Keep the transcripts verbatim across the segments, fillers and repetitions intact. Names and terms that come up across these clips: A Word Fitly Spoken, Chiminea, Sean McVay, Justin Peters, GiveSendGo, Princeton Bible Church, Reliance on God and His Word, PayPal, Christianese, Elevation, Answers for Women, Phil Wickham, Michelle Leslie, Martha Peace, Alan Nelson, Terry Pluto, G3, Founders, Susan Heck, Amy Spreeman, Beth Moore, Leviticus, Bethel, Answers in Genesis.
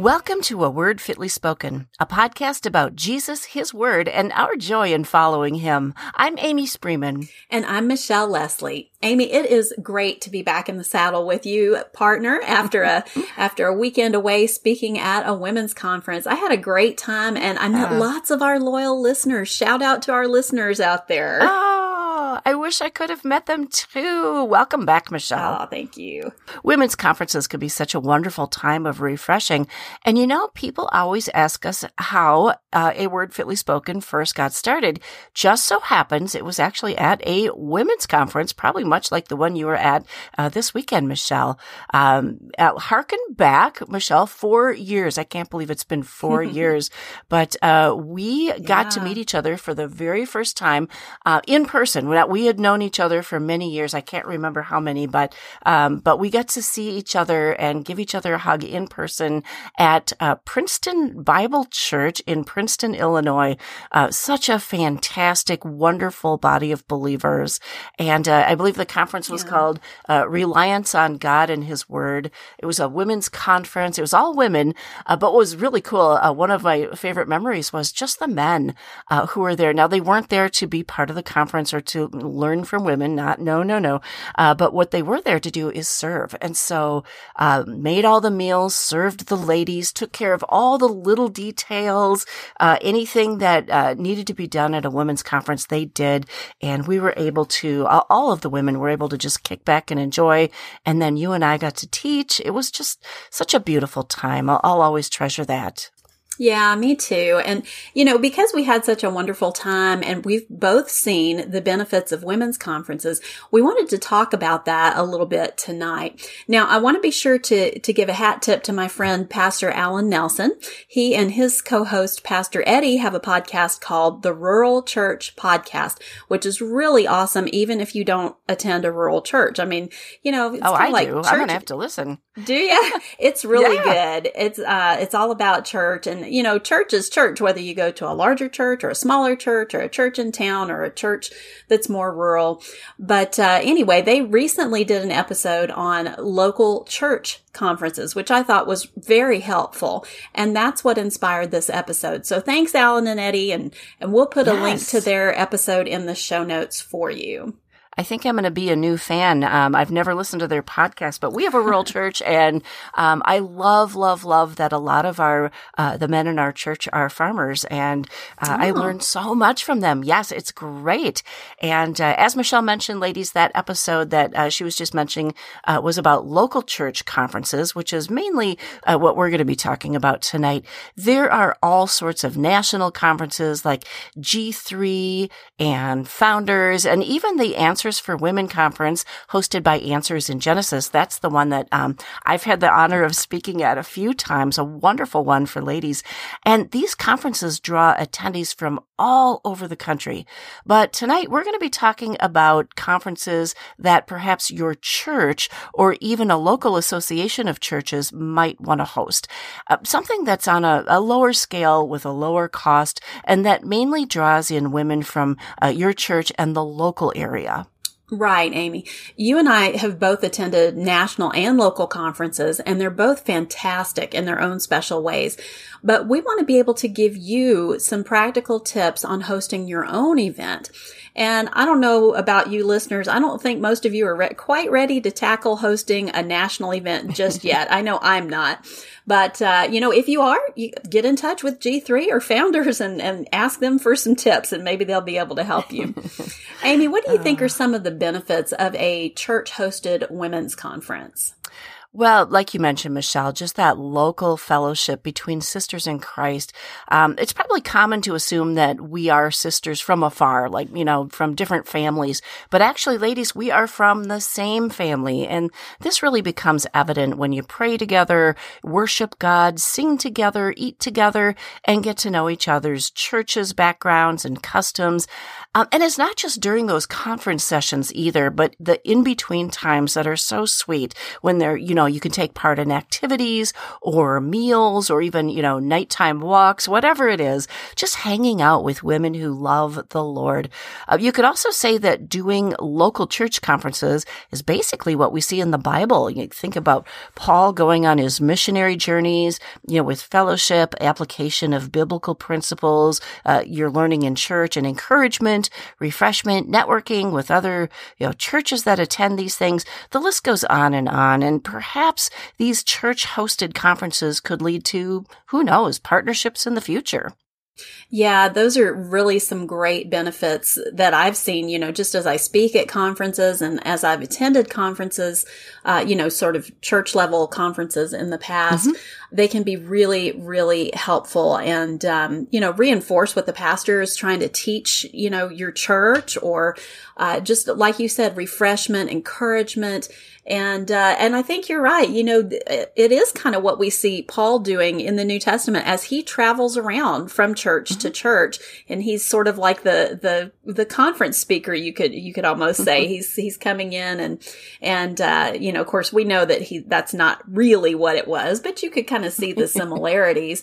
Welcome to A Word Fitly Spoken, a podcast about Jesus, His Word, and our joy in following Him. I'm Amy Spreeman. And I'm Michelle Leslie. Amy, it is great to be back in the saddle with you, partner, after a after a weekend away speaking at a women's conference. I had a great time, and I met uh, lots of our loyal listeners. Shout out to our listeners out there. Oh. I wish I could have met them too. Welcome back, Michelle. Oh, thank you. Women's conferences can be such a wonderful time of refreshing. And you know, people always ask us how uh, A Word Fitly Spoken first got started. Just so happens it was actually at a women's conference, probably much like the one you were at uh, this weekend, Michelle. Um, uh, harken back, Michelle, four years. I can't believe it's been four years. But uh, we yeah. got to meet each other for the very first time uh, in person. We had known each other for many years. I can't remember how many, but um, but we got to see each other and give each other a hug in person at uh, Princeton Bible Church in Princeton, Illinois. Uh, such a fantastic, wonderful body of believers. And uh, I believe the conference was yeah. called uh, Reliance on God and His Word. It was a women's conference. It was all women, uh, but what was really cool, uh, one of my favorite memories was just the men uh, who were there. Now, they weren't there to be part of the conference or to learn from women, not no, no, no. Uh, but what they were there to do is serve. And so uh, made all the meals, served the ladies, took care of all the little details, uh, anything that uh, needed to be done at a women's conference, they did. And we were able to, uh, all of the women were able to just kick back and enjoy. And then you and I got to teach. It was just such a beautiful time. I'll, I'll always treasure that. Yeah, me too. And, you know, because we had such a wonderful time and we've both seen the benefits of women's conferences, we wanted to talk about that a little bit tonight. Now, I want to be sure to, to give a hat tip to my friend, Pastor Alan Nelson. He and his co-host, Pastor Eddie, have a podcast called The Rural Church Podcast, which is really awesome, even if you don't attend a rural church. I mean, you know, it's oh, kind of I like do. Church. I'm going to have to listen. Do you? It's really yeah. good. It's, uh, it's all about church, and you know, church is church, whether you go to a larger church or a smaller church or a church in town or a church that's more rural. But uh, anyway, they recently did an episode on local church conferences, which I thought was very helpful. And that's what inspired this episode. So thanks, Alan and Eddie. And, and we'll put yes. a link to their episode in the show notes for you. I think I'm going to be a new fan. Um, I've never listened to their podcast, but we have a rural church, and um, I love, love, love that a lot of our uh, the men in our church are farmers, and uh, oh. I learned so much from them. Yes, it's great. And uh, as Michelle mentioned, ladies, that episode that uh, she was just mentioning uh, was about local church conferences, which is mainly uh, what we're going to be talking about tonight. There are all sorts of national conferences like G three and Founders, and even the Answers for Women conference hosted by Answers in Genesis. That's the one that um, I've had the honor of speaking at a few times, a wonderful one for ladies. And these conferences draw attendees from all over the country. But tonight we're going to be talking about conferences that perhaps your church or even a local association of churches might want to host. Uh, something that's on a, a lower scale with a lower cost and that mainly draws in women from uh, your church and the local area. Right, Amy. You and I have both attended national and local conferences, and they're both fantastic in their own special ways. But we want to be able to give you some practical tips on hosting your own event. And I don't know about you listeners. I don't think most of you are re- quite ready to tackle hosting a national event just yet. I know I'm not. But, uh, you know, if you are, you get in touch with G three or Founders and, and ask them for some tips, and maybe they'll be able to help you. Amy, what do you think are some of the benefits of a church-hosted women's conference? Well, like you mentioned, Michelle, just that local fellowship between sisters in Christ. Um, it's probably common to assume that we are sisters from afar, like, you know, from different families. But actually, ladies, we are from the same family. And this really becomes evident when you pray together, worship God, sing together, eat together, and get to know each other's churches, backgrounds, and customs. Um, and it's not just during those conference sessions either, but the in-between times that are so sweet when they're, you know, know, you can take part in activities or meals or even, you know, nighttime walks, whatever it is, just hanging out with women who love the Lord. Uh, you could also say that doing local church conferences is basically what we see in the Bible. You think about Paul going on his missionary journeys, you know, with fellowship, application of biblical principles, uh, you're learning in church and encouragement, refreshment, networking with other, you know, churches that attend these things. The list goes on and on. And perhaps these church-hosted conferences could lead to, who knows, partnerships in the future. Yeah, those are really some great benefits that I've seen, you know, just as I speak at conferences and as I've attended conferences, uh, you know, sort of church level conferences in the past, mm-hmm. they can be really, really helpful and, um, you know, reinforce what the pastor is trying to teach, you know, your church or uh, just like you said, refreshment, encouragement. And, uh, and I think you're right. You know, it is kind of what we see Paul doing in the New Testament as he travels around from church mm-hmm. to church. And he's sort of like the, the, the conference speaker. You could, you could almost say he's, he's coming in and, and, uh, you know, of course we know that he, that's not really what it was, but you could kind of see the similarities.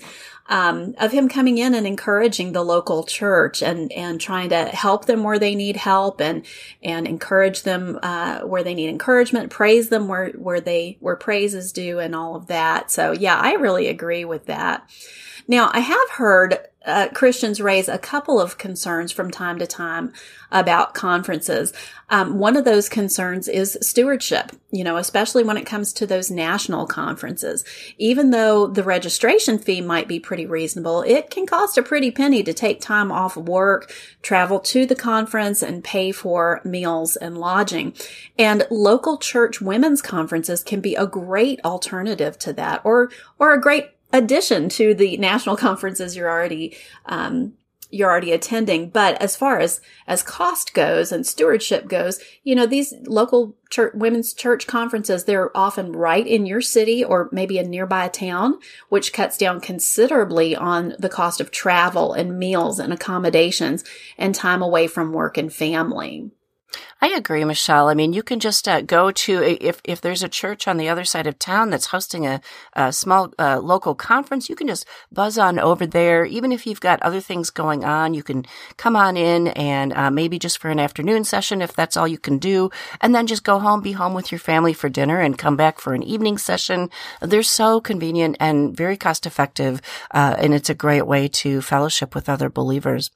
Um, of him coming in and encouraging the local church and, and trying to help them where they need help and, and encourage them, uh, where they need encouragement, praise them where, where they, where praise is due and all of that. So yeah, I really agree with that. Now, I have heard uh, Christians raise a couple of concerns from time to time about conferences. Um, one of those concerns is stewardship, you know, especially when it comes to those national conferences. Even though the registration fee might be pretty reasonable, it can cost a pretty penny to take time off work, travel to the conference, and pay for meals and lodging. And local church women's conferences can be a great alternative to that or, or a great addition to the national conferences you're already um, you're already attending. But as far as as cost goes and stewardship goes, you know, these local church, women's church conferences, they're often right in your city or maybe a nearby town, which cuts down considerably on the cost of travel and meals and accommodations and time away from work and family. I agree, Michelle. I mean, you can just uh, go to, if if there's a church on the other side of town that's hosting a, a small uh, local conference, you can just buzz on over there. Even if you've got other things going on, you can come on in and uh, maybe just for an afternoon session, if that's all you can do, and then just go home, be home with your family for dinner and come back for an evening session. They're so convenient and very cost effective, uh, and it's a great way to fellowship with other believers.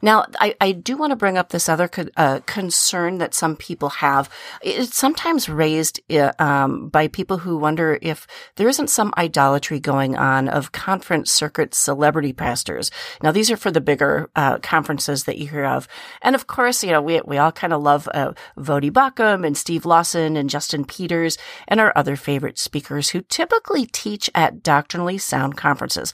Now, I, I do want to bring up this other co- uh, concern that some people have. It's sometimes raised um, by people who wonder if there isn't some idolatry going on of conference circuit celebrity pastors. Now, these are for the bigger uh, conferences that you hear of. And of course, you know, we we all kind of love uh, Voddie Baucham and Steve Lawson and Justin Peters and our other favorite speakers who typically teach at doctrinally sound conferences.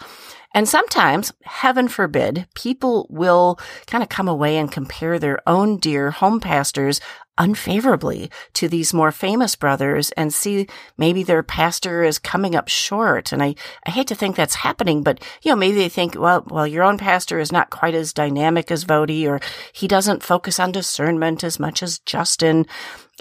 And sometimes, heaven forbid, people will kind of come away and compare their own dear home pastors unfavorably to these more famous brothers and see maybe their pastor is coming up short. And I, I hate to think that's happening, but, you know, maybe they think, well, well, your own pastor is not quite as dynamic as Voddie, or he doesn't focus on discernment as much as Justin.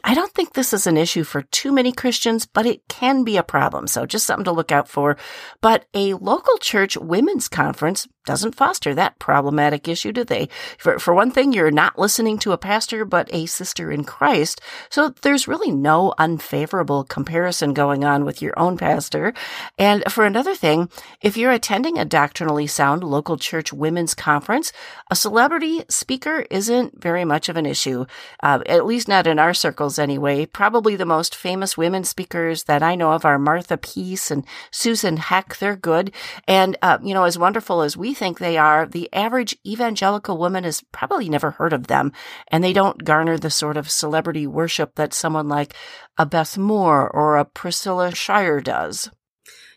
I don't think this is an issue for too many Christians, but it can be a problem. So just something to look out for. But a local church women's conference doesn't foster that problematic issue, do they? For, for one thing, you're not listening to a pastor, but a sister in Christ. So there's really no unfavorable comparison going on with your own pastor. And for another thing, if you're attending a doctrinally sound local church women's conference, a celebrity speaker isn't very much of an issue, uh, at least not in our circles anyway. Probably the most famous women speakers that I know of are Martha Peace and Susan Heck. They're good. And, uh, you know, as wonderful as we think they are, the average evangelical woman has probably never heard of them, and they don't garner the sort of celebrity worship that someone like a Beth Moore or a Priscilla Shirer does.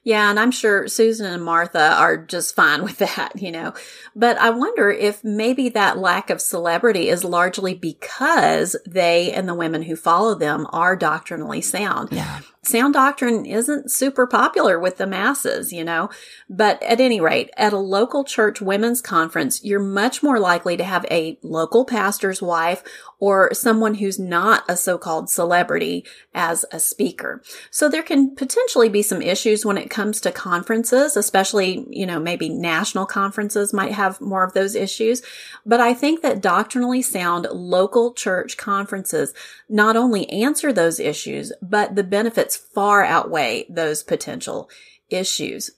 Yeah, and I'm sure Susan and Martha are just fine with that, you know. But I wonder if maybe that lack of celebrity is largely because they and the women who follow them are doctrinally sound. Yeah. sound doctrine isn't super popular with the masses, you know. But at any rate, at a local church women's conference, you're much more likely to have a local pastor's wife or someone who's not a so-called celebrity as a speaker. So there can potentially be some issues when it comes to conferences, especially, you know, maybe national conferences might have more of those issues. But I think that doctrinally sound local church conferences not only answer those issues, but the benefits far outweigh those potential issues.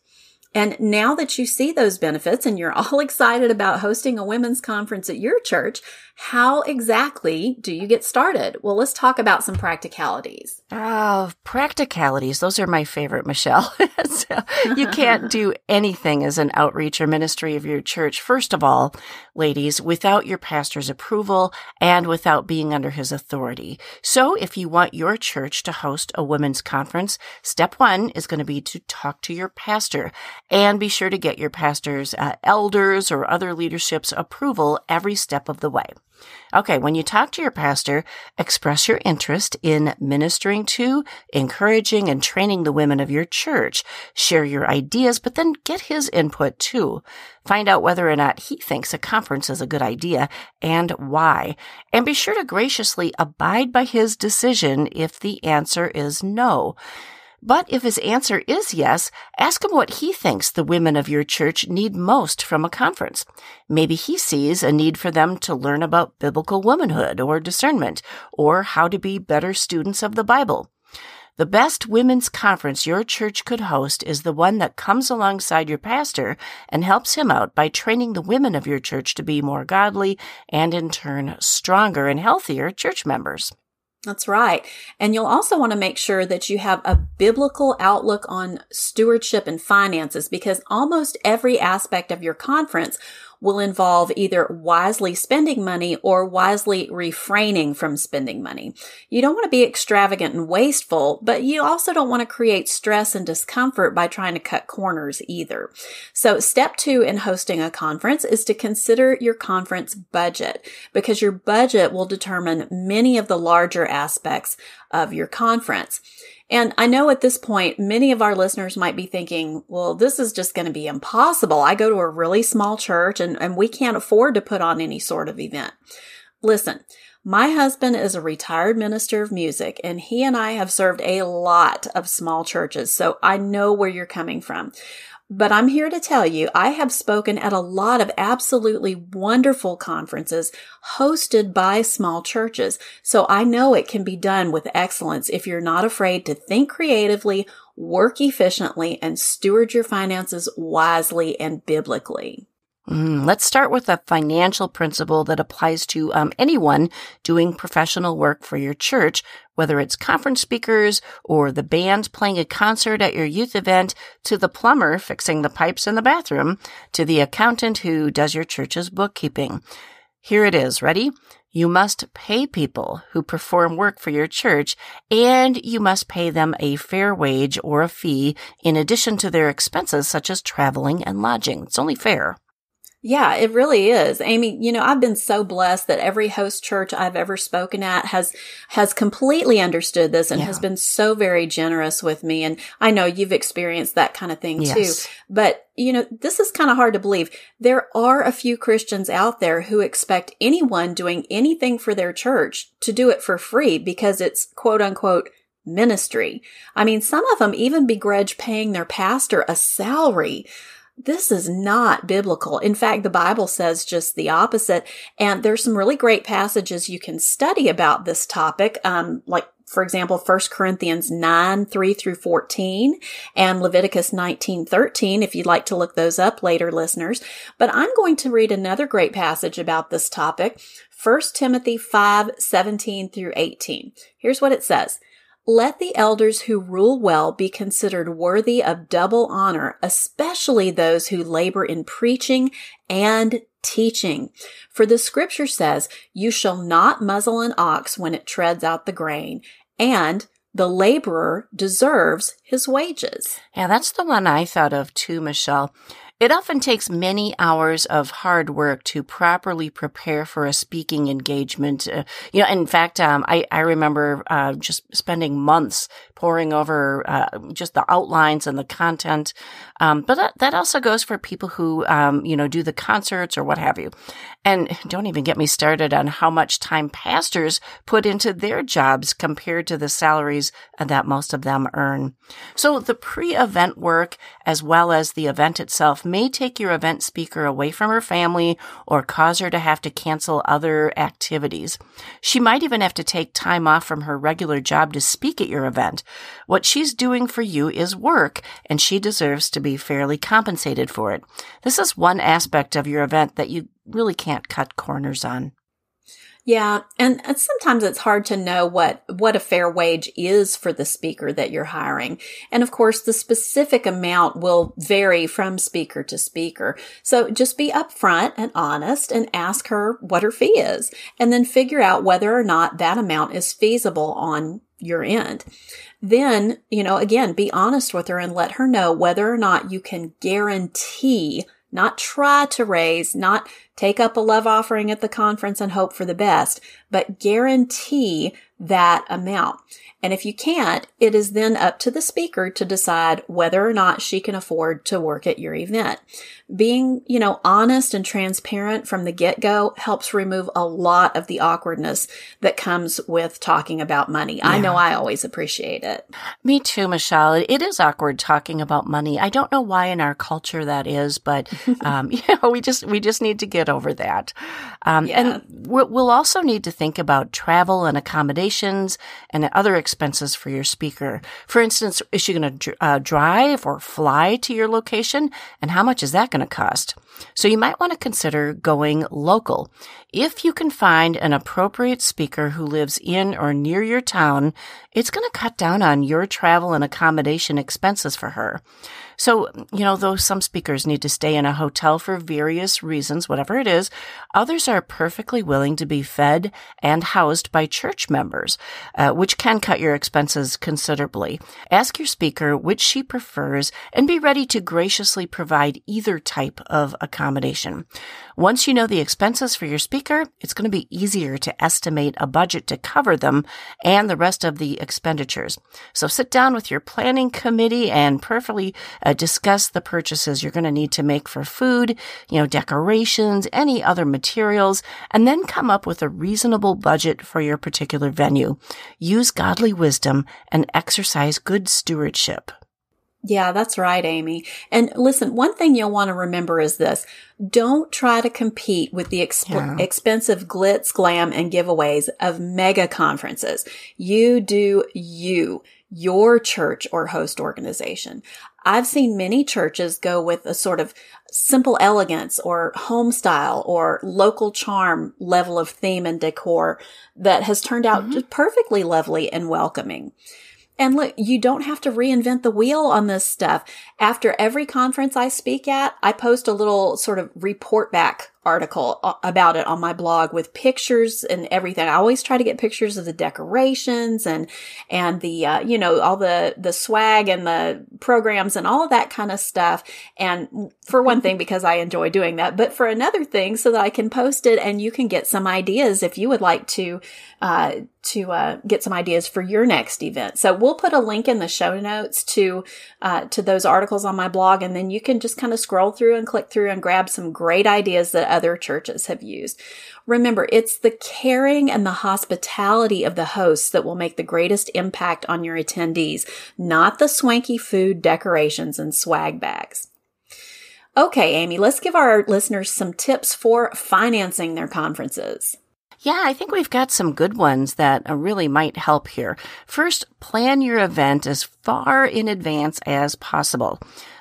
And now that you see those benefits and you're all excited about hosting a women's conference at your church, how exactly do you get started? Well, let's talk about some practicalities. Oh, practicalities. Those are my favorite, Michelle. So you can't do anything as an outreach or ministry of your church, first of all, ladies, without your pastor's approval and without being under his authority. So if you want your church to host a women's conference, step one is going to be to talk to your pastor. And be sure to get your pastor's uh, elders or other leadership's approval every step of the way. Okay, when you talk to your pastor, express your interest in ministering to, encouraging, and training the women of your church. Share your ideas, but then get his input too. Find out whether or not he thinks a conference is a good idea and why. And be sure to graciously abide by his decision if the answer is no. But if his answer is yes, ask him what he thinks the women of your church need most from a conference. Maybe he sees a need for them to learn about biblical womanhood or discernment, or how to be better students of the Bible. The best women's conference your church could host is the one that comes alongside your pastor and helps him out by training the women of your church to be more godly and, in turn, stronger and healthier church members. That's right. And you'll also want to make sure that you have a biblical outlook on stewardship and finances, because almost every aspect of your conference will involve either wisely spending money or wisely refraining from spending money. You don't want to be extravagant and wasteful, but you also don't want to create stress and discomfort by trying to cut corners either. So step two in hosting a conference is to consider your conference budget, because your budget will determine many of the larger aspects of your conference. And I know at this point, many of our listeners might be thinking, well, this is just going to be impossible. I go to a really small church and, and we can't afford to put on any sort of event. Listen, my husband is a retired minister of music, and he and I have served a lot of small churches, so I know where you're coming from. But I'm here to tell you, I have spoken at a lot of absolutely wonderful conferences hosted by small churches. So I know it can be done with excellence if you're not afraid to think creatively, work efficiently, and steward your finances wisely and biblically. Mm, let's start with a financial principle that applies to um, anyone doing professional work for your church, whether it's conference speakers or the band playing a concert at your youth event, to the plumber fixing the pipes in the bathroom, to the accountant who does your church's bookkeeping. Here it is. Ready? You must pay people who perform work for your church, and you must pay them a fair wage or a fee in addition to their expenses such as traveling and lodging. It's only fair. Yeah, it really is. Amy, you know, I've been so blessed that every host church I've ever spoken at has has completely understood this and yeah. has been so very generous with me. And I know you've experienced that kind of thing yes. too. But, you know, this is kind of hard to believe. There are a few Christians out there who expect anyone doing anything for their church to do it for free because it's quote unquote ministry. I mean, some of them even begrudge paying their pastor a salary. This is not biblical. In fact, the Bible says just the opposite. And there's some really great passages you can study about this topic, um, like, for example, First Corinthians nine, three through fourteen, and Leviticus nineteen, thirteen, if you'd like to look those up later, listeners. But I'm going to read another great passage about this topic, First Timothy five, seventeen through eighteen. Here's what it says. Let the elders who rule well be considered worthy of double honor, especially those who labor in preaching and teaching. For the scripture says, you shall not muzzle an ox when it treads out the grain, and the laborer deserves his wages. Yeah, that's the one I thought of too, Michelle. It often takes many hours of hard work to properly prepare for a speaking engagement. Uh, you know, in fact, um, I, I remember uh, just spending months poring over uh, just the outlines and the content. Um, but that, that also goes for people who, um, you know, do the concerts or what have you. And don't even get me started on how much time pastors put into their jobs compared to the salaries that most of them earn. So the pre-event work, as well as the event itself, may take your event speaker away from her family or cause her to have to cancel other activities. She might even have to take time off from her regular job to speak at your event. What she's doing for you is work, and she deserves to be fairly compensated for it. This is one aspect of your event that you really can't cut corners on. Yeah, and sometimes it's hard to know what, what a fair wage is for the speaker that you're hiring. And of course, the specific amount will vary from speaker to speaker. So just be upfront and honest and ask her what her fee is, and then figure out whether or not that amount is feasible on your end. Then, you know, again, be honest with her and let her know whether or not you can guarantee, not try to raise, not take up a love offering at the conference and hope for the best, but guarantee that amount. And if you can't, it is then up to the speaker to decide whether or not she can afford to work at your event. Being, you know, honest and transparent from the get-go helps remove a lot of the awkwardness that comes with talking about money. Yeah. I know I always appreciate it. Me too, Michelle. It is awkward talking about money. I don't know why in our culture that is, but um, you know, we just we just need to get over that. Um, yeah. And we'll also need to think about travel and accommodations and other expenses for your speaker. For instance, is she going to uh, drive or fly to your location? And how much is that going to cost? So you might want to consider going local. If you can find an appropriate speaker who lives in or near your town, it's going to cut down on your travel and accommodation expenses for her. So, you know, though some speakers need to stay in a hotel for various reasons, whatever it is, others are perfectly willing to be fed and housed by church members, uh, which can cut your expenses considerably. Ask your speaker which she prefers and be ready to graciously provide either type of accommodation. Once you know the expenses for your speaker, it's going to be easier to estimate a budget to cover them and the rest of the expenditures. So sit down with your planning committee and perfectly Uh, discuss the purchases you're going to need to make for food, you know, decorations, any other materials, and then come up with a reasonable budget for your particular venue. Use godly wisdom and exercise good stewardship. Yeah, that's right, Amy. And listen, one thing you'll want to remember is this. Don't try to compete with the exp- yeah. expensive glitz, glam, and giveaways of mega conferences. You do you, your church or host organization. I've seen many churches go with a sort of simple elegance or home style or local charm level of theme and decor that has turned out mm-hmm. just perfectly lovely and welcoming. And look, you don't have to reinvent the wheel on this stuff. After every conference I speak at, I post a little sort of report back article about it on my blog with pictures and everything. I always try to get pictures of the decorations and, and the, uh, you know, all the, the swag and the programs and all of that kind of stuff. And for one thing, because I enjoy doing that, but for another thing, so that I can post it and you can get some ideas if you would like to, uh, to, uh, get some ideas for your next event. So we'll put a link in the show notes to, uh, to those articles on my blog. And then you can just kind of scroll through and click through and grab some great ideas that other churches have used. Remember, it's the caring and the hospitality of the hosts that will make the greatest impact on your attendees, not the swanky food, decorations, and swag bags. Okay, Amy, let's give our listeners some tips for financing their conferences. Yeah, I think we've got some good ones that really might help here. First, plan your event as far in advance as possible.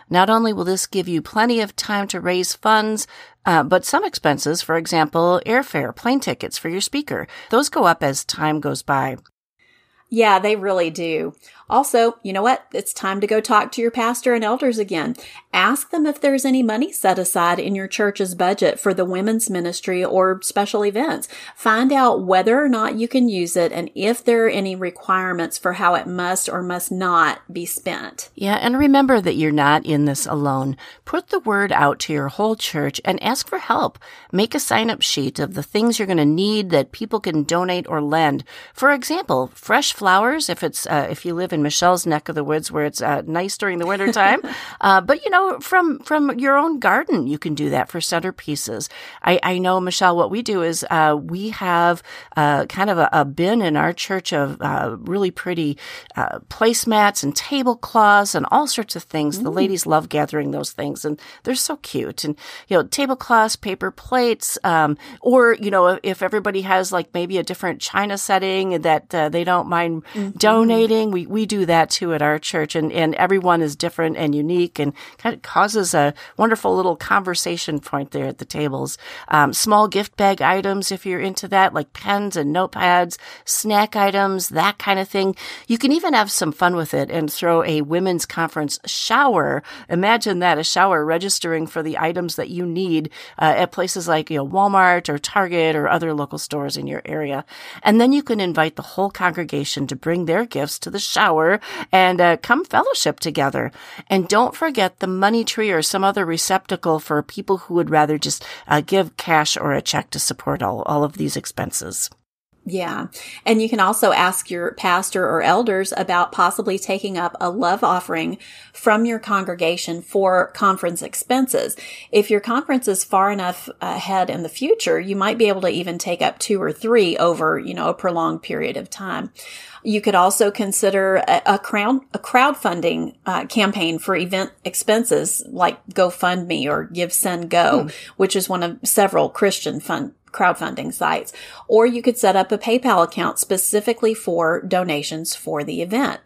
Not only will this give you plenty of time to raise funds, Uh, but some expenses, for example, airfare, plane tickets for your speaker, those go up as time goes by. Yeah, they really do. Also, you know what? It's time to go talk to your pastor and elders again. Ask them if there's any money set aside in your church's budget for the women's ministry or special events. Find out whether or not you can use it and if there are any requirements for how it must or must not be spent. Yeah, and remember that you're not in this alone. Put the word out to your whole church and ask for help. Make a sign-up sheet of the things you're going to need that people can donate or lend. For example, fresh flowers, if it's uh, if you live in Michelle's neck of the woods where it's uh, nice during the wintertime. uh, but, you know, from from your own garden, you can do that for centerpieces. I, I know, Michelle, what we do is uh, we have uh, kind of a, a bin in our church of uh, really pretty uh, placemats and tablecloths and all sorts of things. Mm. The ladies love gathering those things, and they're so cute. And, you know, tablecloths, paper plates, um, or, you know, if everybody has like maybe a different china setting that uh, they don't mind mm-hmm. donating, we, we do that too at our church, and, and everyone is different and unique, and kind of causes a wonderful little conversation point there at the tables. Um, small gift bag items, if you're into that, like pens and notepads, snack items, that kind of thing. You can even have some fun with it and throw a women's conference shower. Imagine that, a shower registering for the items that you need uh, at places like, you know, Walmart or Target or other local stores in your area. And then you can invite the whole congregation to bring their gifts to the shower and uh, come fellowship together. And don't forget the money tree or some other receptacle for people who would rather just uh, give cash or a check to support all, all of these expenses. Yeah. And you can also ask your pastor or elders about possibly taking up a love offering from your congregation for conference expenses. If your conference is far enough ahead in the future, you might be able to even take up two or three over, you know, a prolonged period of time. You could also consider a, a, crowd, a crowdfunding uh, campaign for event expenses like GoFundMe or GiveSendGo, hmm. which is one of several Christian fund crowdfunding sites, or you could set up a PayPal account specifically for donations for the event.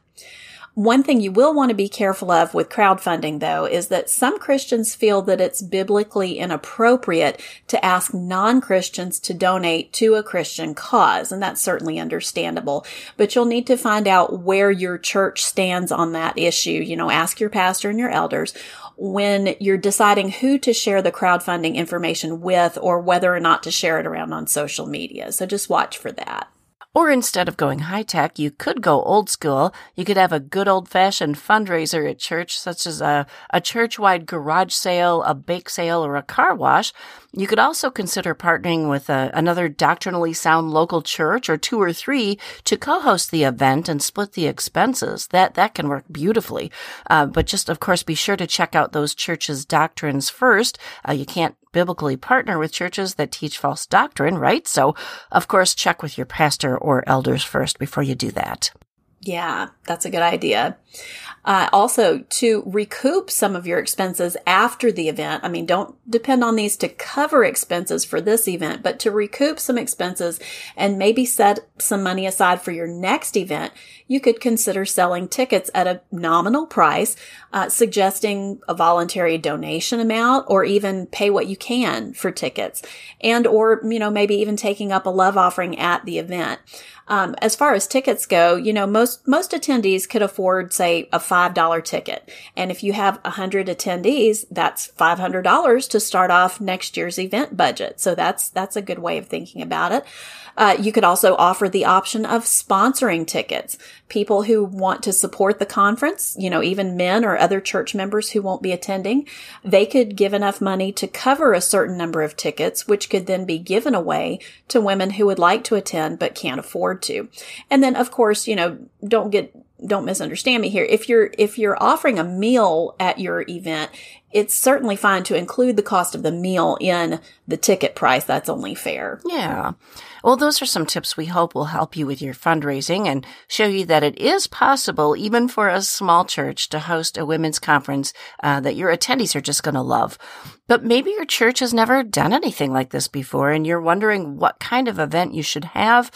One thing you will want to be careful of with crowdfunding, though, is that some Christians feel that it's biblically inappropriate to ask non-Christians to donate to a Christian cause, and that's certainly understandable. But you'll need to find out where your church stands on that issue. You know, ask your pastor and your elders when you're deciding who to share the crowdfunding information with or whether or not to share it around on social media. So just watch for that. Or instead of going high-tech, you could go old school. You could have a good old-fashioned fundraiser at church, such as a, a church-wide garage sale, a bake sale, or a car wash. You could also consider partnering with a, another doctrinally sound local church or two or three to co-host the event and split the expenses. That that can work beautifully. Uh, but just, of course, be sure to check out those churches' doctrines first. Uh, you can't biblically partner with churches that teach false doctrine, right? So, of course, check with your pastor or elders first before you do that. Yeah, that's a good idea. Uh, also, to recoup some of your expenses after the event, I mean, don't depend on these to cover expenses for this event, but to recoup some expenses and maybe set some money aside for your next event, you could consider selling tickets at a nominal price, uh, suggesting a voluntary donation amount or even pay what you can for tickets, and or, you know, maybe even taking up a love offering at the event. Um, as far as tickets go, you know, most, most attendees could afford, say, a five dollar ticket. And if you have one hundred attendees, that's five hundred dollars to start off next year's event budget. So that's, that's a good way of thinking about it. Uh, you could also offer the option of sponsoring tickets. People who want to support the conference, you know, even men or other church members who won't be attending, they could give enough money to cover a certain number of tickets, which could then be given away to women who would like to attend but can't afford to. And then, of course, you know, don't get, don't misunderstand me here. If you're, if you're offering a meal at your event, it's certainly fine to include the cost of the meal in the ticket price. That's only fair. Yeah. Well, those are some tips we hope will help you with your fundraising and show you that it is possible, even for a small church, to host a women's conference uh, that your attendees are just going to love. But maybe your church has never done anything like this before, and you're wondering what kind of event you should have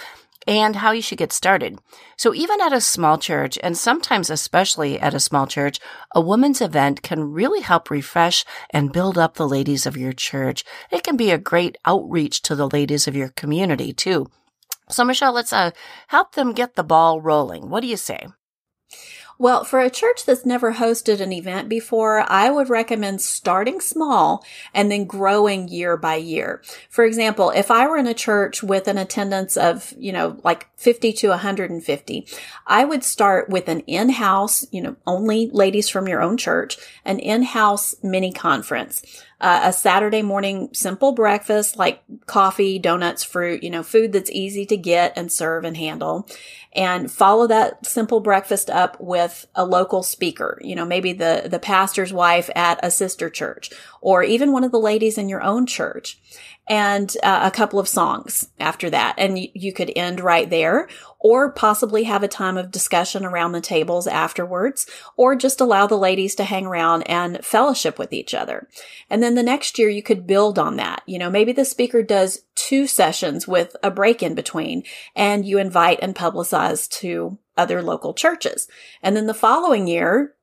and how you should get started. So even at a small church, and sometimes especially at a small church, a women's event can really help refresh and build up the ladies of your church. It can be a great outreach to the ladies of your community, too. So, Michelle, let's uh, help them get the ball rolling. What do you say? Well, for a church that's never hosted an event before, I would recommend starting small and then growing year by year. For example, if I were in a church with an attendance of, you know, like fifty to one hundred fifty, I would start with an in-house, you know, only ladies from your own church, an in-house mini conference. Uh, a Saturday morning simple breakfast like coffee, donuts, fruit, you know, food that's easy to get and serve and handle. And follow that simple breakfast up with a local speaker, you know, maybe the, the pastor's wife at a sister church or even one of the ladies in your own church. And uh, a couple of songs after that. And you, you could end right there or possibly have a time of discussion around the tables afterwards or just allow the ladies to hang around and fellowship with each other. And then the next year you could build on that. You know, maybe the speaker does two sessions with a break in between and you invite and publicize to other local churches. And then the following year,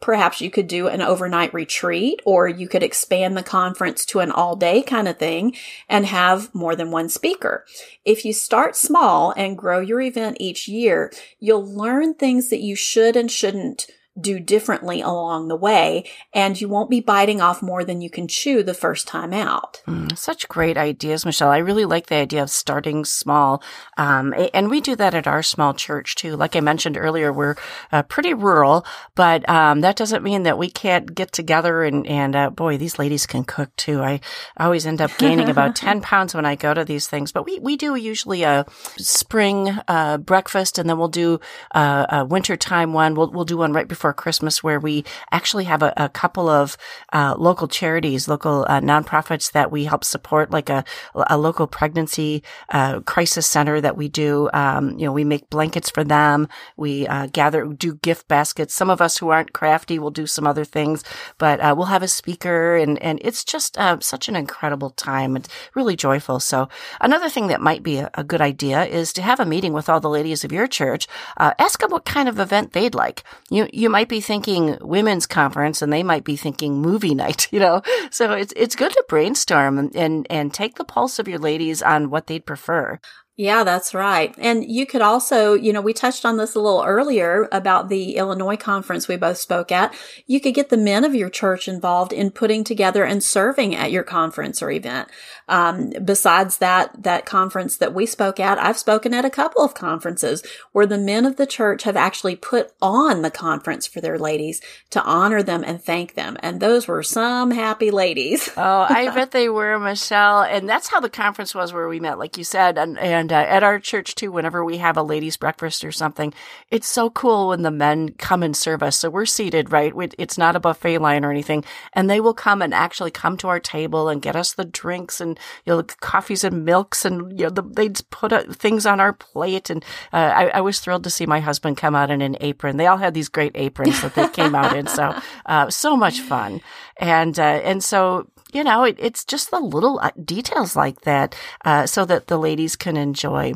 perhaps you could do an overnight retreat or you could expand the conference to an all-day kind of thing and have more than one speaker. If you start small and grow your event each year, you'll learn things that you should and shouldn't do differently along the way, and you won't be biting off more than you can chew the first time out. Mm, such great ideas, Michelle. I really like the idea of starting small. Um, and we do that at our small church, too. Like I mentioned earlier, we're uh, pretty rural, but um, that doesn't mean that we can't get together. And, and uh, boy, these ladies can cook, too. I always end up gaining about ten pounds when I go to these things. But we, we do usually a spring uh, breakfast, and then we'll do uh, a wintertime one. We'll, we'll do one right before Christmas, where we actually have a, a couple of uh, local charities, local uh, nonprofits that we help support, like a, a local pregnancy uh, crisis center that we do. Um, you know, we make blankets for them. We uh, gather, do gift baskets. Some of us who aren't crafty will do some other things, but uh, we'll have a speaker, and and it's just uh, such an incredible time. It's really joyful. So another thing that might be a, a good idea is to have a meeting with all the ladies of your church. Uh, ask them what kind of event they'd like. You you might might be thinking women's conference, and they might be thinking movie night, you know? So it's it's good to brainstorm and, and, and take the pulse of your ladies on what they'd prefer. Yeah, that's right. And you could also, you know, we touched on this a little earlier about the Illinois conference we both spoke at. You could get the men of your church involved in putting together and serving at your conference or event. Um, besides that, that conference that we spoke at, I've spoken at a couple of conferences where the men of the church have actually put on the conference for their ladies to honor them and thank them. And those were some happy ladies. Oh, I bet they were, Michelle. And that's how the conference was where we met, like you said. And, and And, uh, at our church, too, whenever we have a ladies' breakfast or something, it's so cool when the men come and serve us. So we're seated, right? We, it's not a buffet line or anything. And they will come and actually come to our table and get us the drinks and, you know, coffees and milks. And, you know, the, they'd put uh, things on our plate. And uh, I, I was thrilled to see my husband come out in an apron. They all had these great aprons that they came out in. So, uh, so much fun. And, uh, and so, you know, it, it's just the little details like that uh, so that the ladies can enjoy.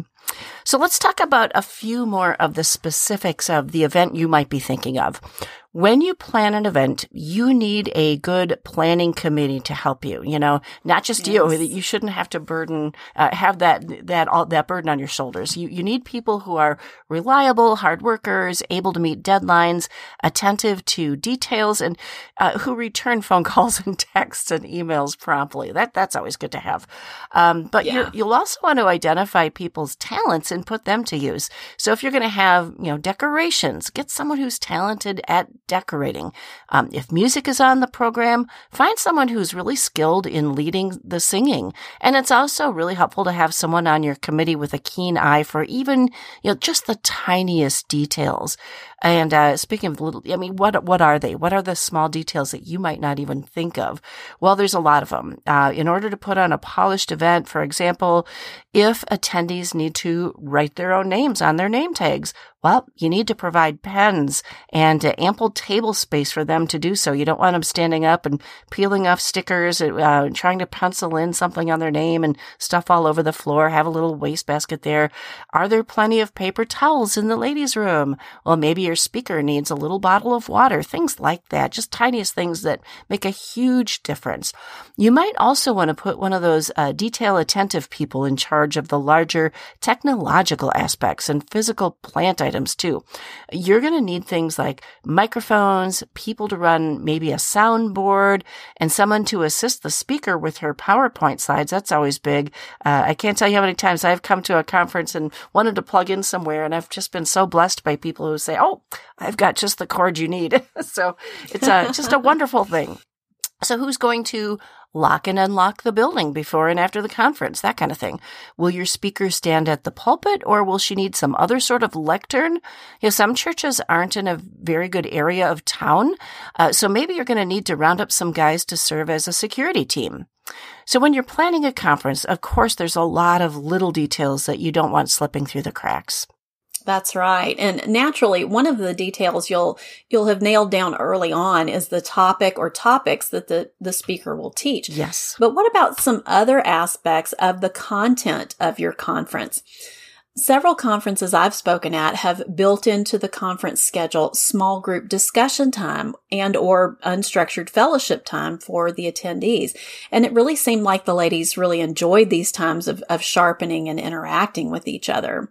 So let's talk about a few more of the specifics of the event you might be thinking of. When you plan an event, you need a good planning committee to help you, you know, not just yes. you. You shouldn't have to burden, uh, have that, that, all, that burden on your shoulders. You, you need people who are reliable, hard workers, able to meet deadlines, attentive to details, and uh, who return phone calls and texts and emails promptly. That, that's always good to have. Um, but yeah. you'll also want to identify people's talents and put them to use. So if you're going to have, you know, decorations, get someone who's talented at decorating. Um, if music is on the program, find someone who's really skilled in leading the singing. And it's also really helpful to have someone on your committee with a keen eye for even, you know, just the tiniest details. And uh, speaking of little, I mean, what what are they? What are the small details that you might not even think of? Well, there's a lot of them. Uh, in order to put on a polished event, for example, if attendees need to write their own names on their name tags. Well, you need to provide pens and uh, ample table space for them to do so. You don't want them standing up and peeling off stickers and uh, trying to pencil in something on their name and stuff all over the floor. Have a little wastebasket there. Are there plenty of paper towels in the ladies' room? Well, maybe your speaker needs a little bottle of water, things like that, just tiniest things that make a huge difference. You might also want to put one of those uh, detail-attentive people in charge of the larger technological aspects and physical plant items too. You're going to need things like microphones, people to run maybe a soundboard, and someone to assist the speaker with her PowerPoint slides. That's always big. Uh, I can't tell you how many times I've come to a conference and wanted to plug in somewhere, and I've just been so blessed by people who say, oh, I've got just the cord you need. So it's a, just a wonderful thing. So who's going to lock and unlock the building before and after the conference, that kind of thing? Will your speaker stand at the pulpit, or will she need some other sort of lectern? You know, some churches aren't in a very good area of town, uh, so maybe you're going to need to round up some guys to serve as a security team. So when you're planning a conference, of course, there's a lot of little details that you don't want slipping through the cracks. That's right. And naturally, one of the details you'll you'll have nailed down early on is the topic or topics that the, the speaker will teach. Yes. But what about some other aspects of the content of your conference? Several conferences I've spoken at have built into the conference schedule small group discussion time and or unstructured fellowship time for the attendees. And it really seemed like the ladies really enjoyed these times of, of sharpening and interacting with each other.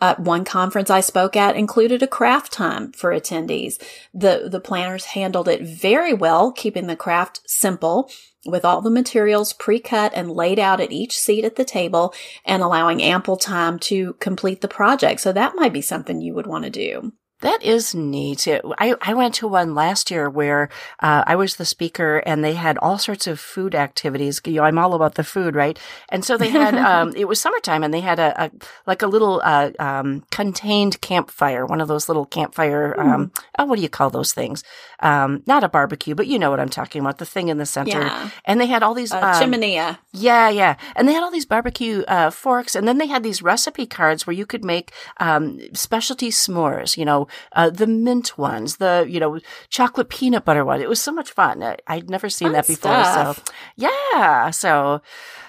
Uh, one conference I spoke at included a craft time for attendees. The, the planners handled it very well, keeping the craft simple, with all the materials pre-cut and laid out at each seat at the table and allowing ample time to complete the project. So that might be something you would want to do. That is neat. I, I went to one last year where uh, I was the speaker, and they had all sorts of food activities. You know, I'm all about the food, right? And so they had, um, it was summertime, and they had a, a like a little uh, um, contained campfire, one of those little campfire, um, mm. oh, what do you call those things? Um, not a barbecue, but you know what I'm talking about, the thing in the center. Yeah. And they had all these- uh, um, Chiminea. Yeah, yeah. And they had all these barbecue uh, forks, and then they had these recipe cards where you could make um, specialty s'mores, you know, Uh, the mint ones, the, you know, chocolate peanut butter one. It was so much fun. I, I'd never seen fun that before. Stuff. So, yeah. So,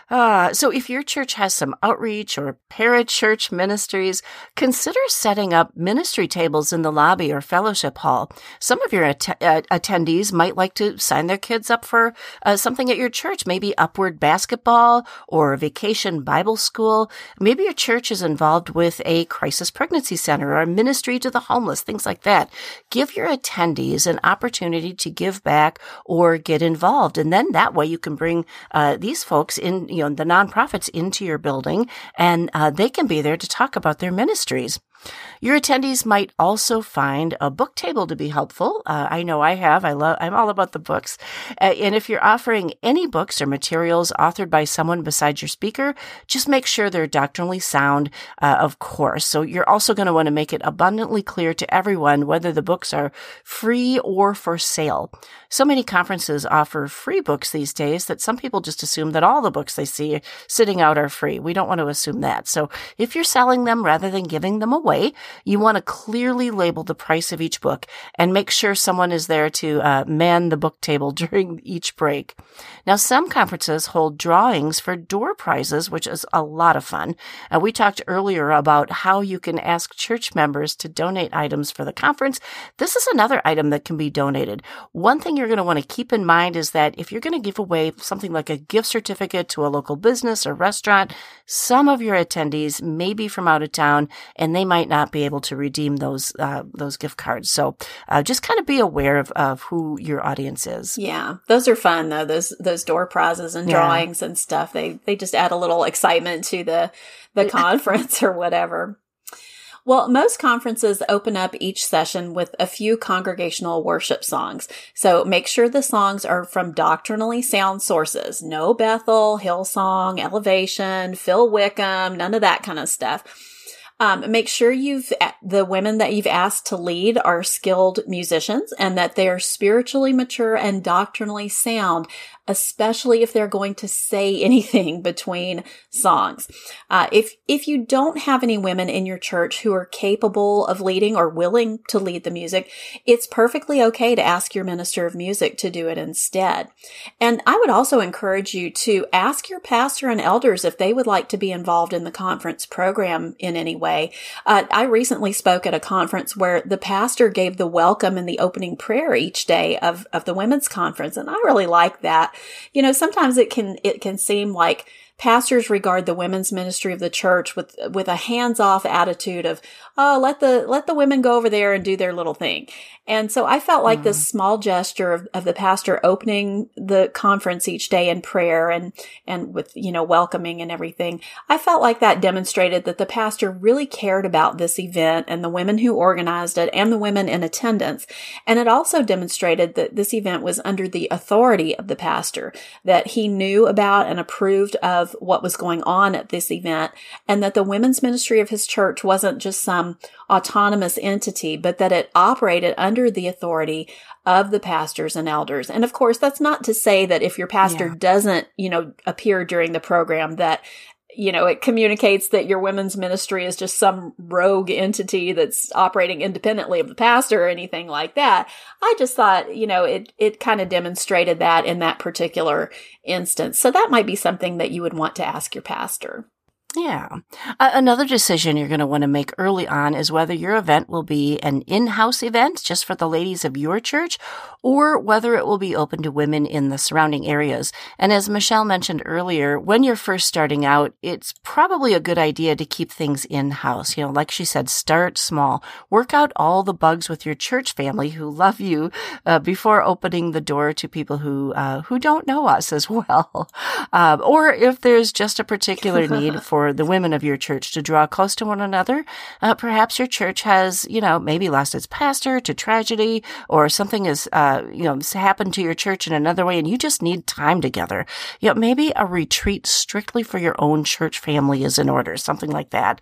uh, so if your church has some outreach or parachurch ministries, consider setting up ministry tables in the lobby or fellowship hall. Some of your att- uh, attendees might like to sign their kids up for uh, something at your church, maybe Upward Basketball or Vacation Bible School. Maybe your church is involved with a crisis pregnancy center or a ministry to the homeless, things like that. Give your attendees an opportunity to give back or get involved. And then that way you can bring uh, these folks in, you know, the nonprofits into your building, and uh, they can be there to talk about their ministries. Your attendees might also find a book table to be helpful. Uh, I know I have. I love, I'm all about the books. Uh, and if you're offering any books or materials authored by someone besides your speaker, just make sure they're doctrinally sound, uh, of course. So you're also going to want to make it abundantly clear to everyone whether the books are free or for sale. So many conferences offer free books these days that some people just assume that all the books they see sitting out are free. We don't want to assume that. So if you're selling them rather than giving them away, you want to clearly label the price of each book and make sure someone is there to uh, man the book table during each break. Now, some conferences hold drawings for door prizes, which is a lot of fun. Uh, we talked earlier about how you can ask church members to donate items for the conference. This is another item that can be donated. One thing you're going to want to keep in mind is that if you're going to give away something like a gift certificate to a local business or restaurant, some of your attendees may be from out of town, and they might not be able to redeem those uh, those gift cards. So uh, just kind of be aware of, of who your audience is. Yeah. Those are fun though. Those those door prizes and drawings yeah. and stuff. They they just add a little excitement to the the conference or whatever. Well, most conferences open up each session with a few congregational worship songs. So make sure the songs are from doctrinally sound sources. No Bethel, Hillsong, Elevation, Phil Wickham, none of that kind of stuff. Um, make sure you've the women that you've asked to lead are skilled musicians and that they are spiritually mature and doctrinally sound, especially if they're going to say anything between songs. Uh, if if you don't have any women in your church who are capable of leading or willing to lead the music, it's perfectly okay to ask your minister of music to do it instead. And I would also encourage you to ask your pastor and elders if they would like to be involved in the conference program in any way. Uh, I recently spoke at a conference where the pastor gave the welcome and the opening prayer each day of, of the women's conference, and I really like that. You know, sometimes it can it can seem like pastors regard the women's ministry of the church with with a hands-off attitude of, oh, let the let the women go over there and do their little thing. And so I felt like mm. this small gesture of, of the pastor opening the conference each day in prayer and and with, you know, welcoming and everything, I felt like that demonstrated that the pastor really cared about this event and the women who organized it and the women in attendance. And it also demonstrated that this event was under the authority of the pastor, that he knew about and approved of what was going on at this event, and that the women's ministry of his church wasn't just some autonomous entity, but that it operated under the authority of the pastors and elders. And of course, that's not to say that if your pastor yeah. doesn't, you know, appear during the program that, you know, it communicates that your women's ministry is just some rogue entity that's operating independently of the pastor or anything like that. I just thought, you know, it, it kind of demonstrated that in that particular instance. So that might be something that you would want to ask your pastor. Yeah. Uh, another decision you're going to want to make early on is whether your event will be an in-house event just for the ladies of your church, or whether it will be open to women in the surrounding areas. And as Michelle mentioned earlier, when you're first starting out, it's probably a good idea to keep things in-house. You know, like she said, start small. Work out all the bugs with your church family who love you uh, before opening the door to people who uh, who don't know us as well. Um, or if there's just a particular need for the women of your church to draw close to one another. Uh, perhaps your church has, you know, maybe lost its pastor to tragedy, or something has, uh, you know, happened to your church in another way, and you just need time together. You know, maybe a retreat strictly for your own church family is in order, something like that.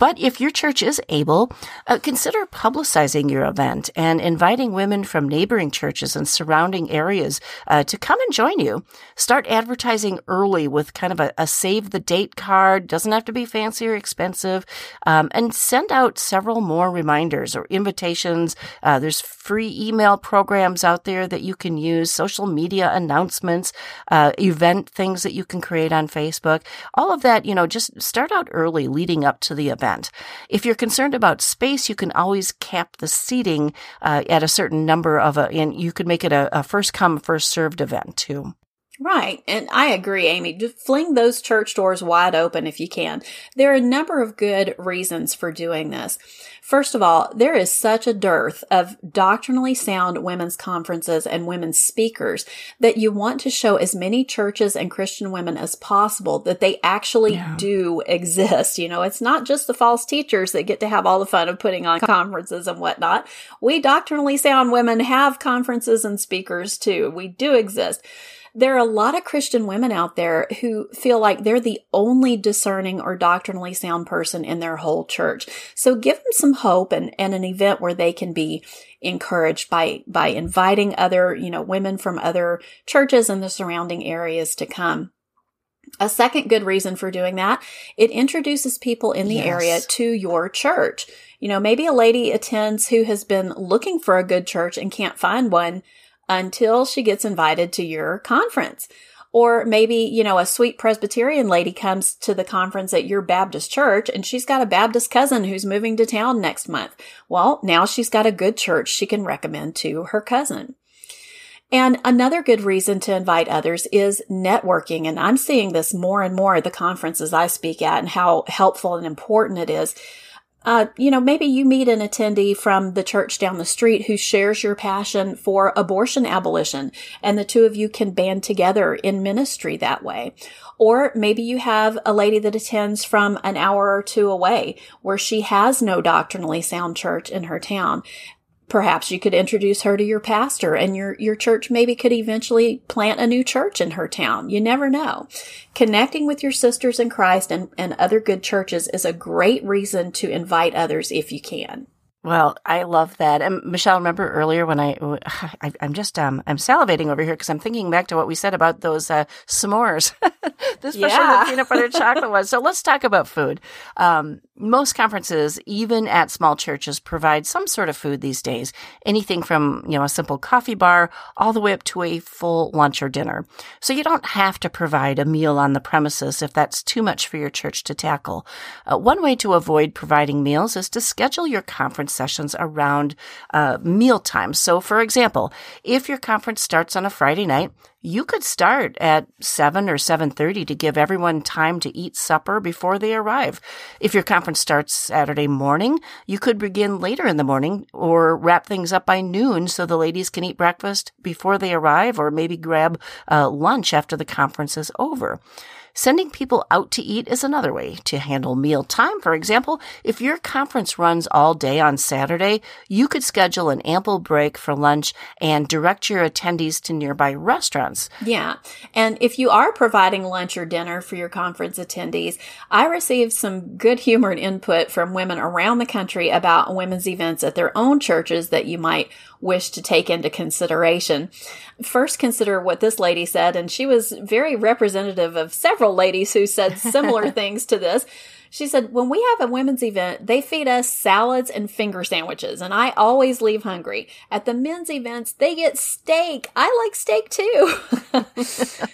But if your church is able, uh, consider publicizing your event and inviting women from neighboring churches and surrounding areas uh, to come and join you. Start advertising early with kind of a, a save the date card. Doesn't have to be fancy or expensive, um, and send out several more reminders or invitations. Uh, there's free email programs out there that you can use, social media announcements, uh, event things that you can create on Facebook. All of that, you know, just start out early leading up to the event. If you're concerned about space, you can always cap the seating uh, at a certain number of, a, and you could make it a, a first come, first served event too. Right. And I agree, Amy. Just fling those church doors wide open if you can. There are a number of good reasons for doing this. First of all, there is such a dearth of doctrinally sound women's conferences and women's speakers that you want to show as many churches and Christian women as possible that they actually yeah. do exist. You know, it's not just the false teachers that get to have all the fun of putting on conferences and whatnot. We doctrinally sound women have conferences and speakers too. We do exist. There are a lot of Christian women out there who feel like they're the only discerning or doctrinally sound person in their whole church. So give them some hope and, and an event where they can be encouraged by, by inviting other, you know, women from other churches and the surrounding areas to come. A second good reason for doing that, it introduces people in the yes. area to your church. You know, maybe a lady attends who has been looking for a good church and can't find one until she gets invited to your conference. Or maybe, you know, a sweet Presbyterian lady comes to the conference at your Baptist church and she's got a Baptist cousin who's moving to town next month. Well, now she's got a good church she can recommend to her cousin. And another good reason to invite others is networking. And I'm seeing this more and more at the conferences I speak at and how helpful and important it is. Uh, you know, maybe you meet an attendee from the church down the street who shares your passion for abortion abolition, and the two of you can band together in ministry that way. Or maybe you have a lady that attends from an hour or two away where she has no doctrinally sound church in her town. Perhaps you could introduce her to your pastor, and your, your church maybe could eventually plant a new church in her town. You never know. Connecting with your sisters in Christ and, and other good churches is a great reason to invite others if you can. Well, I love that. And Michelle, remember earlier when I, I I'm just, um, I'm salivating over here because I'm thinking back to what we said about those uh, s'mores, this yeah. special the peanut butter chocolate one. So let's talk about food. Um, most conferences, even at small churches, provide some sort of food these days, anything from, you know, a simple coffee bar all the way up to a full lunch or dinner. So you don't have to provide a meal on the premises if that's too much for your church to tackle. Uh, one way to avoid providing meals is to schedule your conference sessions around uh, mealtime. So, for example, if your conference starts on a Friday night, you could start at seven or seven thirty to give everyone time to eat supper before they arrive. If your conference starts Saturday morning, you could begin later in the morning or wrap things up by noon so the ladies can eat breakfast before they arrive, or maybe grab uh, lunch after the conference is over. Sending people out to eat is another way to handle meal time. For example, if your conference runs all day on Saturday, you could schedule an ample break for lunch and direct your attendees to nearby restaurants. Yeah. And if you are providing lunch or dinner for your conference attendees, I received some good humored input from women around the country about women's events at their own churches that you might wish to take into consideration. First, consider what this lady said, and she was very representative of several ladies who said similar things to this. She said, when we have a women's event, they feed us salads and finger sandwiches, and I always leave hungry. At the men's events, they get steak. I like steak too.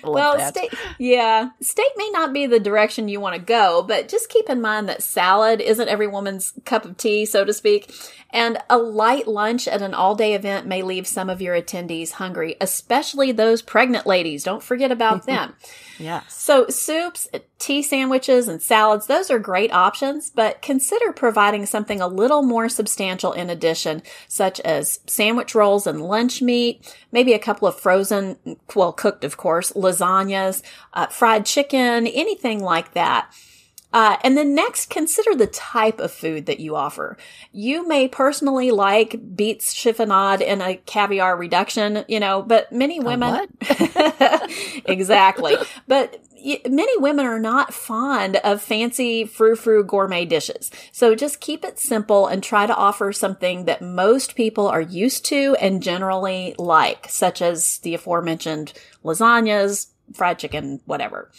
Well, steak, yeah, steak may not be the direction you want to go, but just keep in mind that salad isn't every woman's cup of tea, so to speak. And a light lunch at an all-day event may leave some of your attendees hungry, especially those pregnant ladies. Don't forget about them. Yeah. So soups, tea sandwiches, and salads, those are great options, but consider providing something a little more substantial in addition, such as sandwich rolls and lunch meat, maybe a couple of frozen, well, cooked, of course, lasagnas, uh, fried chicken, anything like that. Uh, and then next, consider the type of food that you offer. You may personally like beets chiffonade and a caviar reduction, you know, but many women... Exactly. But... Many women are not fond of fancy frou-frou gourmet dishes. So just keep it simple and try to offer something that most people are used to and generally like, such as the aforementioned lasagnas, fried chicken, whatever.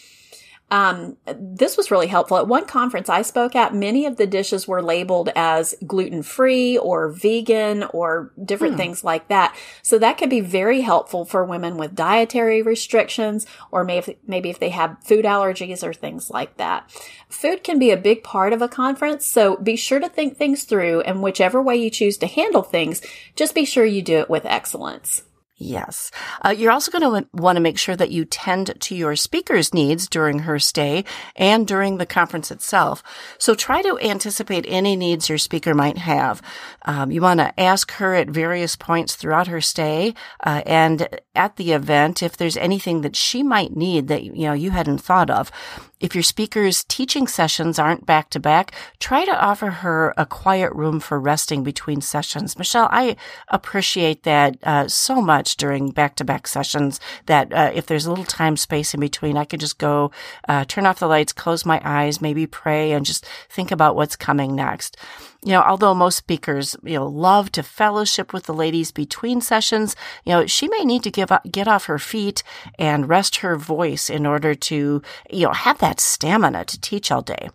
Um, this was really helpful. At one conference I spoke at, many of the dishes were labeled as gluten-free or vegan or different mm. things like that. So that could be very helpful for women with dietary restrictions, or maybe, maybe if they have food allergies or things like that. Food can be a big part of a conference, so be sure to think things through, and whichever way you choose to handle things, just be sure you do it with excellence. Yes. Uh, you're also going to want to make sure that you tend to your speaker's needs during her stay and during the conference itself. So try to anticipate any needs your speaker might have. Um, you want to ask her at various points throughout her stay uh, and at the event if there's anything that she might need that, you know, you hadn't thought of. If your speaker's teaching sessions aren't back-to-back, try to offer her a quiet room for resting between sessions. Michelle, I appreciate that uh, so much during back-to-back sessions, that uh, if there's a little time space in between, I could just go uh, turn off the lights, close my eyes, maybe pray, and just think about what's coming next. You know, although most speakers, you know, love to fellowship with the ladies between sessions, you know, she may need to give up, get off her feet and rest her voice in order to, you know, have that stamina to teach all day.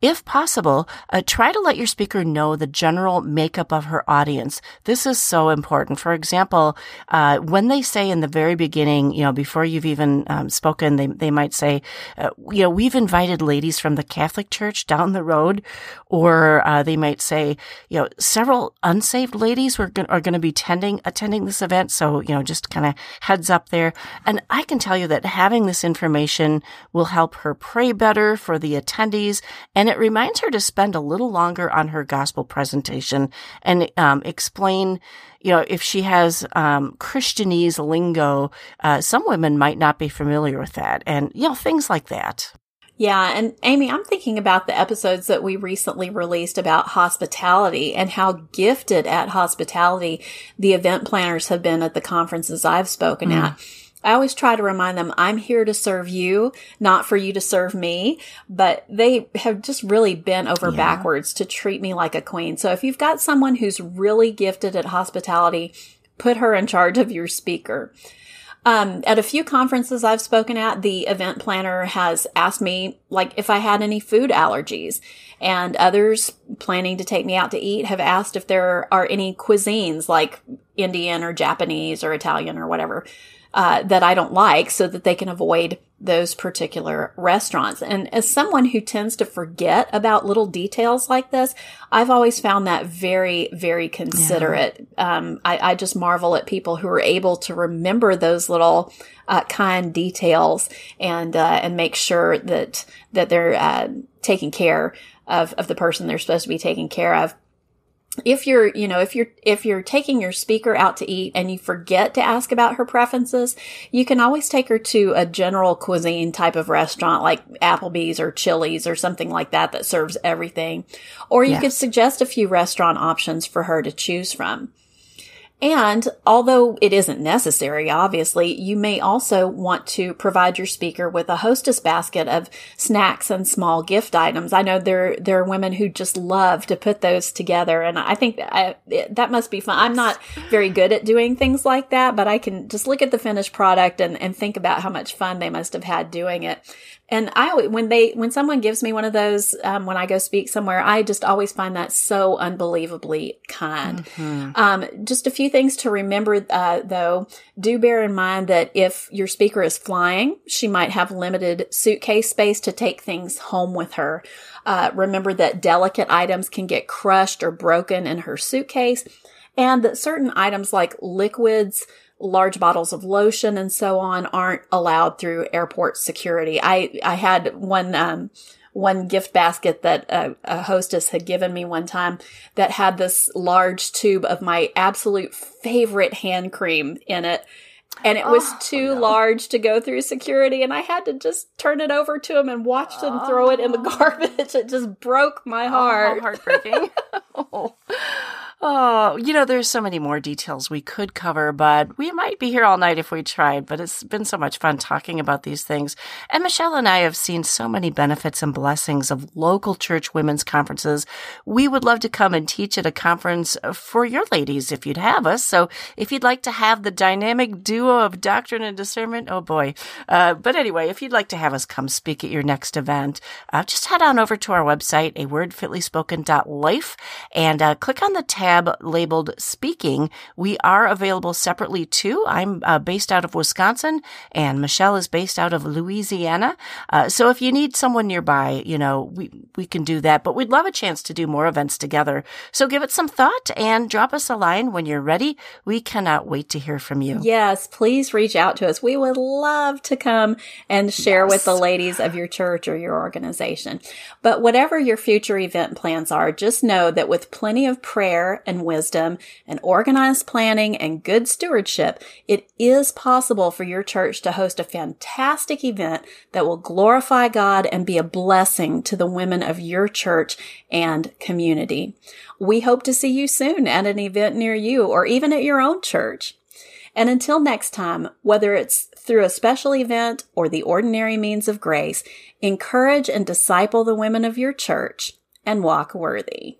If possible, uh, try to let your speaker know the general makeup of her audience. This is so important. For example, uh, when they say in the very beginning, you know, before you've even um, spoken, they they might say, uh, you know, we've invited ladies from the Catholic Church down the road, or uh, they might say, you know, several unsaved ladies were go- are going to be tending, attending this event. So, you know, just kind of heads up there. And I can tell you that having this information will help her pray better for the attendees, and And it reminds her to spend a little longer on her gospel presentation and um, explain, you know, if she has um, Christianese lingo, uh, some women might not be familiar with that, and, you know, things like that. Yeah. And Amy, I'm thinking about the episodes that we recently released about hospitality and how gifted at hospitality the event planners have been at the conferences I've spoken mm. at. I always try to remind them, I'm here to serve you, not for you to serve me. But they have just really bent over yeah. backwards to treat me like a queen. So if you've got someone who's really gifted at hospitality, put her in charge of your speaker. Um, at a few conferences I've spoken at, the event planner has asked me, like, if I had any food allergies, and others planning to take me out to eat have asked if there are any cuisines like Indian or Japanese or Italian or whatever Uh, that I don't like, so that they can avoid those particular restaurants. And as someone who tends to forget about little details like this, I've always found that very, very considerate. Yeah. Um, I, I just marvel at people who are able to remember those little uh, kind details and uh, and make sure that that they're uh, taking care of of the person they're supposed to be taking care of. If you're, you know, if you're, if you're taking your speaker out to eat and you forget to ask about her preferences, you can always take her to a general cuisine type of restaurant like Applebee's or Chili's or something like that that serves everything. Or you yes. could suggest a few restaurant options for her to choose from. And although it isn't necessary, obviously, you may also want to provide your speaker with a hostess basket of snacks and small gift items. I know there there are women who just love to put those together, and I think I, it, that must be fun. I'm not very good at doing things like that, but I can just look at the finished product and, and think about how much fun they must have had doing it. And I, when they, when someone gives me one of those, um, when I go speak somewhere, I just always find that so unbelievably kind. Mm-hmm. Um, just a few things to remember, uh, though. Do bear in mind that if your speaker is flying, she might have limited suitcase space to take things home with her. Uh, remember that delicate items can get crushed or broken in her suitcase, and that certain items like liquids, large bottles of lotion and so on aren't allowed through airport security. I, I had one, um, one gift basket that a, a hostess had given me one time that had this large tube of my absolute favorite hand cream in it. And it was oh, too no. large to go through security. And I had to just turn it over to them and watch oh. them throw it in the garbage. It just broke my heart. Oh, heartbreaking. oh. Oh, you know, there's so many more details we could cover, but we might be here all night if we tried. But it's been so much fun talking about these things. And Michelle and I have seen so many benefits and blessings of local church women's conferences. We would love to come and teach at a conference for your ladies if you'd have us. So if you'd like to have the dynamic duo of doctrine and discernment, oh boy. Uh, but anyway, if you'd like to have us come speak at your next event, uh, just head on over to our website, a word fitly spoken dot life, and uh, click on the tab labeled Speaking. We are available separately too. I'm uh, based out of Wisconsin, and Michelle is based out of Louisiana. Uh, so if you need someone nearby, you know, we, we can do that, but we'd love a chance to do more events together. So give it some thought and drop us a line when you're ready. We cannot wait to hear from you. Yes, please reach out to us. We would love to come and share yes. with the ladies of your church or your organization. But whatever your future event plans are, just know that with plenty of prayer and wisdom and organized planning and good stewardship, it is possible for your church to host a fantastic event that will glorify God and be a blessing to the women of your church and community. We hope to see you soon at an event near you or even at your own church. And until next time, whether it's through a special event or the ordinary means of grace, encourage and disciple the women of your church and walk worthy.